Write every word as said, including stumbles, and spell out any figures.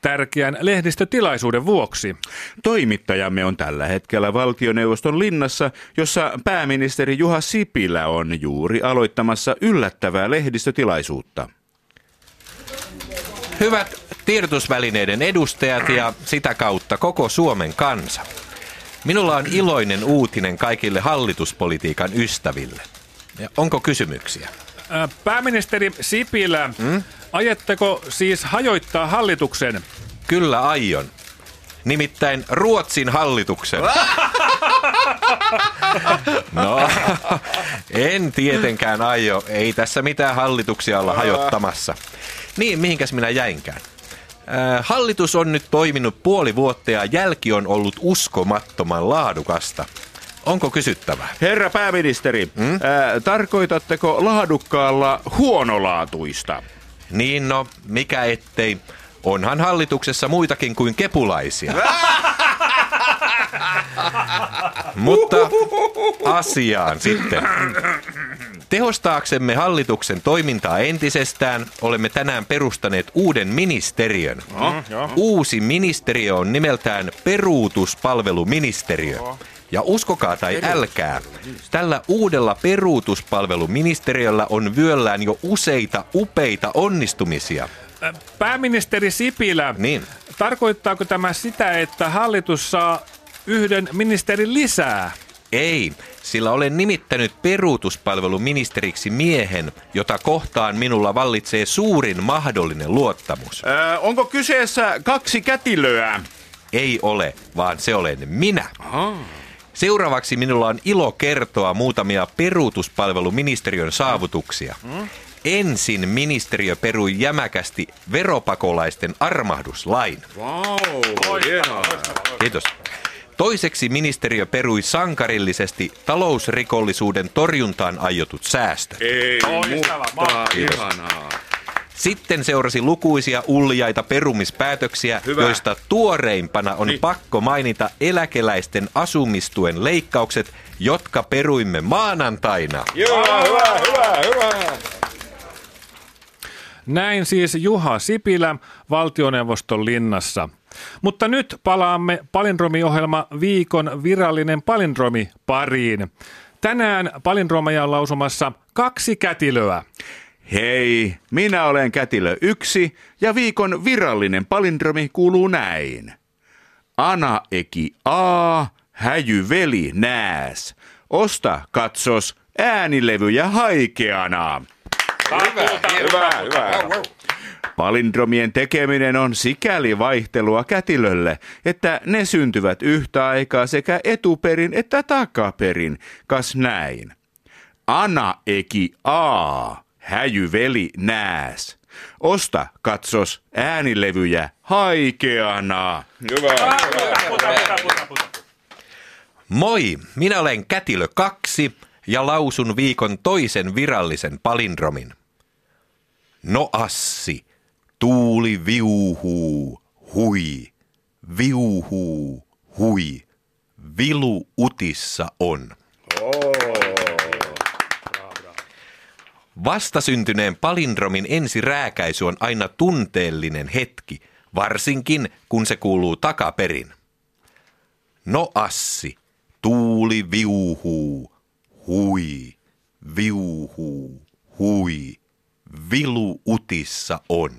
tärkeän lehdistötilaisuuden vuoksi. Toimittajamme on tällä hetkellä valtioneuvoston linnassa, jossa pääministeri Juha Sipilä on juuri aloittamassa yllättävää lehdistötilaisuutta. Hyvät tiedotusvälineiden edustajat ja sitä kautta koko Suomen kansa. Minulla on iloinen uutinen kaikille hallituspolitiikan ystäville. Onko kysymyksiä? Pääministeri Sipilä, hmm? ajetteko siis hajottaa hallituksen? Kyllä aion. Nimittäin Ruotsin hallituksen. No, en tietenkään aio. Ei tässä mitään hallituksia olla hajottamassa. Niin, mihinkäs minä jäinkään? Äh, hallitus on nyt toiminut puoli vuotta ja jälki on ollut uskomattoman laadukasta. Onko kysyttävää? Herra pääministeri, hmm? äh, tarkoitatteko laadukkaalla huonolaatuista? Niin no, mikä ettei. Onhan hallituksessa muitakin kuin kepulaisia. Mutta asiaan sitten. Tehostaaksemme hallituksen toimintaa entisestään olemme tänään perustaneet uuden ministeriön. Mm-hmm. Uusi ministeriö on nimeltään Peruutuspalveluministeriö. Ja uskokaa tai älkää, tällä uudella peruutuspalveluministeriöllä on vyöllään jo useita upeita onnistumisia. Pääministeri Sipilä, niin. Tarkoittaako tämä sitä, että hallitus saa yhden ministerin lisää? Ei, sillä olen nimittänyt peruutuspalveluministeriksi miehen, jota kohtaan minulla vallitsee suurin mahdollinen luottamus. Öö, onko kyseessä kaksi kätilöä? Ei ole, vaan se olen minä. Aha. Seuraavaksi minulla on ilo kertoa muutamia peruutuspalveluministeriön saavutuksia. Ensin ministeriö perui jämäkästi veropakolaisten armahduslain. Wow, loistava, loistava. Kiitos. Toiseksi ministeriö perui sankarillisesti talousrikollisuuden torjuntaan aiotut säästöt. Ei, loistava, ihanaa. Sitten seurasi lukuisia uljaita perumispäätöksiä, hyvä. Joista tuoreimpana on niin. pakko mainita eläkeläisten asumistuen leikkaukset, jotka peruimme maanantaina. Hyvä, hyvä, hyvä, hyvä. Näin siis Juha Sipilä valtioneuvoston linnassa. Mutta nyt palaamme palindromiohjelma viikon virallinen palindromi pariin. Tänään palindromeja on lausumassa kaksi kätilöä. Hei, minä olen kätilö yksi ja viikon virallinen palindromi kuuluu näin. Ana eki a, häjy veli nääs. Osta katsos äänilevyjä haikeana. Hyvä, hyvä, hyvä. Palindromien tekeminen on sikäli vaihtelua kätilölle, että ne syntyvät yhtä aikaa sekä etuperin että takaperin. Kas näin. Ana eki a. Häjyveli nääs. Osta katsos äänilevyjä haikeana. Hyvä. Moi, minä olen kätilö kaksi ja lausun viikon toisen virallisen palindromin. No assi, tuuli viuhuu, hui, viuhuu, hui, vilu utissa on. Vastasyntyneen palindromin ensirääkäisy on aina tunteellinen hetki, varsinkin kun se kuuluu takaperin. No assi, tuuli viuhuu, hui, viuhuu, hui, vilu utissa on.